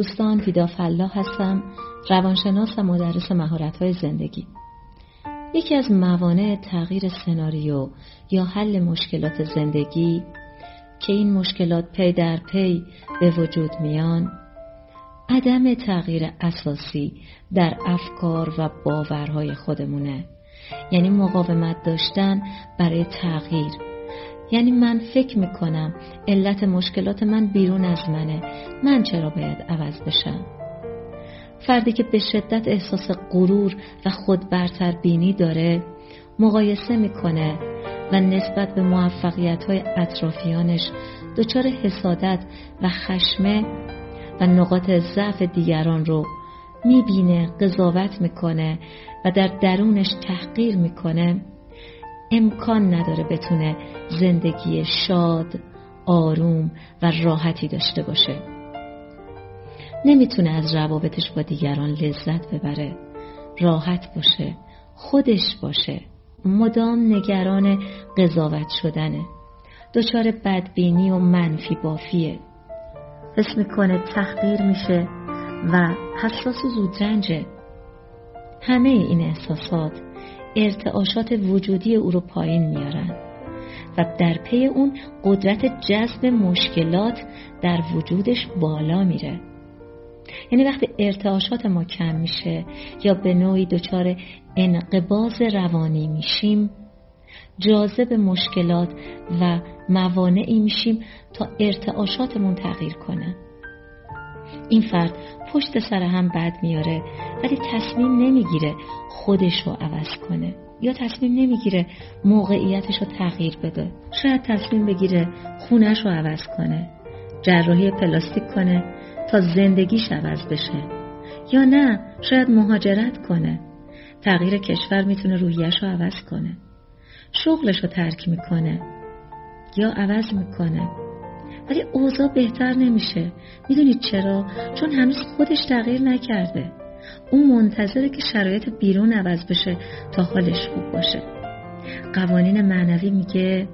دوستان، ویدا فلاح هستم، روانشناس و مدرس مهارت‌های زندگی. یکی از موانع تغییر سناریو یا حل مشکلات زندگی که این مشکلات پی در پی به وجود میان، عدم تغییر اساسی در افکار و باورهای خودمونه. یعنی مقاومت داشتن برای تغییر. یعنی من فکر میکنم علت مشکلات من بیرون از منه، من چرا باید عوض بشم؟ فردی که به شدت احساس غرور و خودبرتر بینی داره، مقایسه میکنه و نسبت به موفقیت‌های اطرافیانش دچار حسادت و خشم و نقاط ضعف دیگران رو میبینه، قضاوت میکنه و در درونش تحقیر میکنه. امکان نداره بتونه زندگی شاد، آروم و راحتی داشته باشه. نمیتونه از روابطش با دیگران لذت ببره، راحت باشه، خودش باشه. مدام نگران قضاوت شدنه، دچار بدبینی و منفی بافیه، حس میکنه تحقیر میشه و حساس و زودرنجه. همه این احساسات ارتعاشات وجودی او رو پایین میارن و در پی اون قدرت جذب مشکلات در وجودش بالا میره. یعنی وقتی ارتعاشات ما کم میشه یا به نوعی دچار انقباض روانی میشیم، جاذب مشکلات و موانعی میشیم تا ارتعاشاتمون تغییر کنه. این فرد پشت سر هم بد میاره ولی تصمیم نمیگیره خودش رو عوض کنه، یا تصمیم نمیگیره موقعیتش رو تغییر بده. شاید تصمیم بگیره خونش رو عوض کنه، جراحی پلاستیک کنه تا زندگیش عوض بشه، یا نه شاید مهاجرت کنه. تغییر کشور میتونه روحیه‌ش رو عوض کنه، شغلش رو ترک میکنه یا عوض میکنه. ولی اوضاع بهتر نمیشه. میدونید چرا؟ چون هنوز خودش تغییر نکرده. اون منتظره که شرایط بیرون عوض بشه تا حالش خوب باشه. قوانین معنوی میگه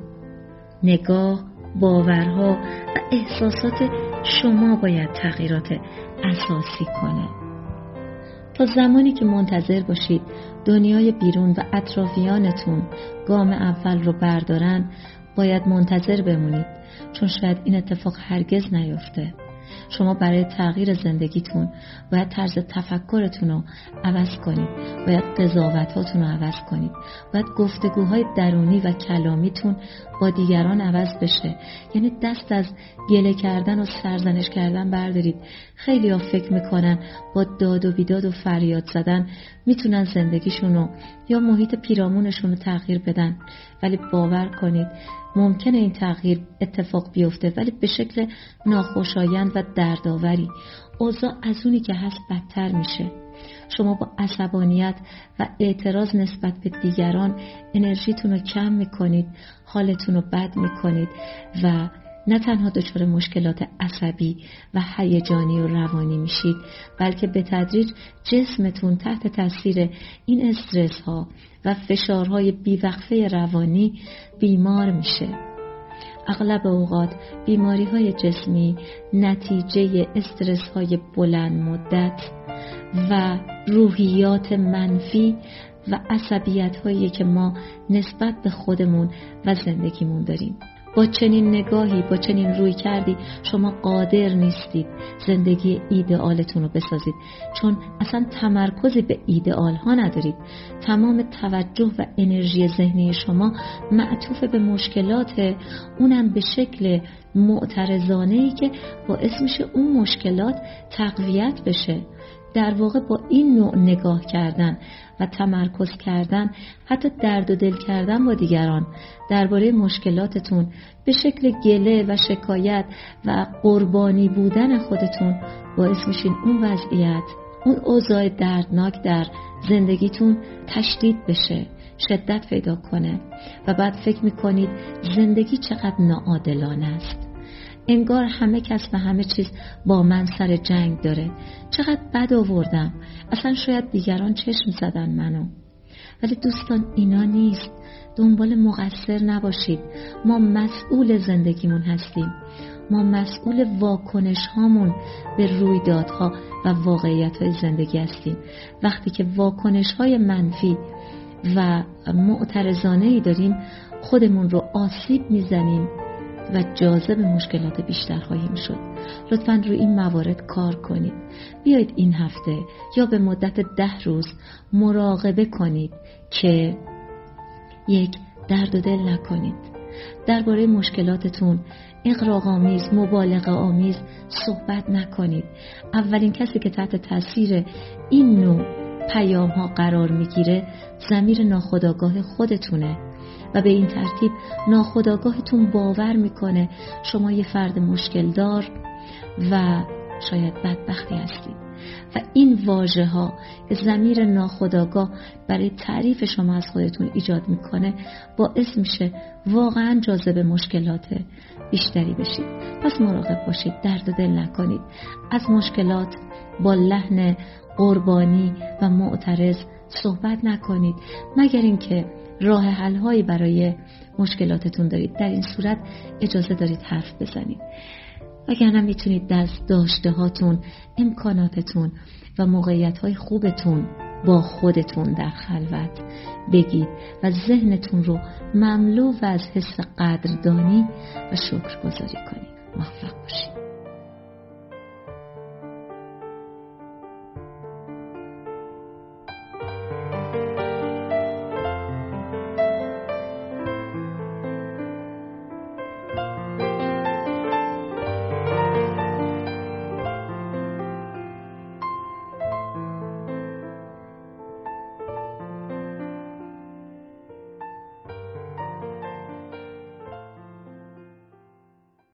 نگاه، باورها و احساسات شما باید تغییرات اساسی کنه. تا زمانی که منتظر باشید دنیای بیرون و اطرافیانتون گام اول رو بردارن، باید منتظر بمونید، چون شاید این اتفاق هرگز نیفته. شما برای تغییر زندگیتون باید طرز تفکرتون رو عوض کنید، باید قضاوتاتون رو عوض کنید، باید گفتگوهای درونی و کلامیتون با دیگران عوض بشه. یعنی دست از گله کردن و سرزنش کردن بردارید. خیلی ها فکر میکنن با داد و بیداد و فریاد زدن میتونن زندگیشون رو یا محیط پیرامونشون رو تغییر بدن، ولی باور کنید ممکنه این تغییر اتفاق بیفته ولی به شکل ناخوشایند و دردآوری. اوضاع از اونی که هست بدتر میشه. شما با عصبانیت و اعتراض نسبت به دیگران انرژیتون رو کم میکنید، حالتون رو بد میکنید و نه تنها دچار مشکلات عصبی و هیجانی و روانی میشید، بلکه به تدریج جسمتون تحت تاثیر این استرس ها و فشارهای بیوقفه روانی بیمار میشه. اغلب اوقات بیماری های جسمی نتیجه استرس های بلند مدت و روحیات منفی و عصبیت هایی که ما نسبت به خودمون و زندگیمون داریم. با چنین نگاهی، با چنین روی کردی شما قادر نیستید زندگی ایدئالتون رو بسازید، چون اصلا تمرکزی به ایدئال ها ندارید. تمام توجه و انرژی ذهنی شما معطوف به مشکلاته، اونم به شکل معترضانه‌ای که باعث میشه اون مشکلات تقویت بشه. در واقع با این نوع نگاه کردن و تمرکز کردن، حتی درد و دل کردن با دیگران درباره مشکلاتتون به شکل گله و شکایت و قربانی بودن خودتون، باعث میشین اون وضعیت، اون اوضاع دردناک در زندگیتون تشدید بشه، شدت پیدا کنه و بعد فکر میکنید زندگی چقدر ناعادلانه است. انگار همه کس و همه چیز با من سر جنگ داره. چقدر بد آوردم. اصلا شاید دیگران چشم زدن منو. ولی دوستان اینا نیست. دنبال مقصر نباشید. ما مسئول زندگیمون هستیم. ما مسئول واکنش هامون به رویدادها و واقعیت های زندگی هستیم. وقتی که واکنش های منفی و معترضانه‌ای داریم خودمون رو آسیب میزنیم و جاذب مشکلات بیشتر خواهیم شد. لطفاً روی این موارد کار کنید. بیایید این هفته یا به مدت 10 روز مراقبه کنید که یک درد و دل نکنید. درباره مشکلاتتون اغراق‌آمیز، مبالغه‌آمیز صحبت نکنید. اولین کسی که تحت تاثیر این نوع پیام‌ها قرار میگیره ضمیر ناخودآگاه خودتونه و به این ترتیب ناخودآگاهتون باور میکنه شما یه فرد مشکلدار و شاید بدبختی هستید و این واژه‌ها که ضمیر ناخودآگاه برای تعریف شما از خودتون ایجاد میکنه باعث میشه واقعا جاذب مشکلات بیشتری بشید. پس مراقب باشید، درد و دل نکنید. از مشکلات با لحن قربانی و معترض صحبت نکنید مگر اینکه راه حل هایی برای مشکلاتتون دارید. در این صورت اجازه دارید حرف بزنید. وگرنه میتونید از داشته هاتون، امکاناتتون و موقعیت های خوبتون با خودتون در خلوت بگید و ذهنتون رو مملو و از حس قدردانی و شکرگزاری کنید. موفق باشید.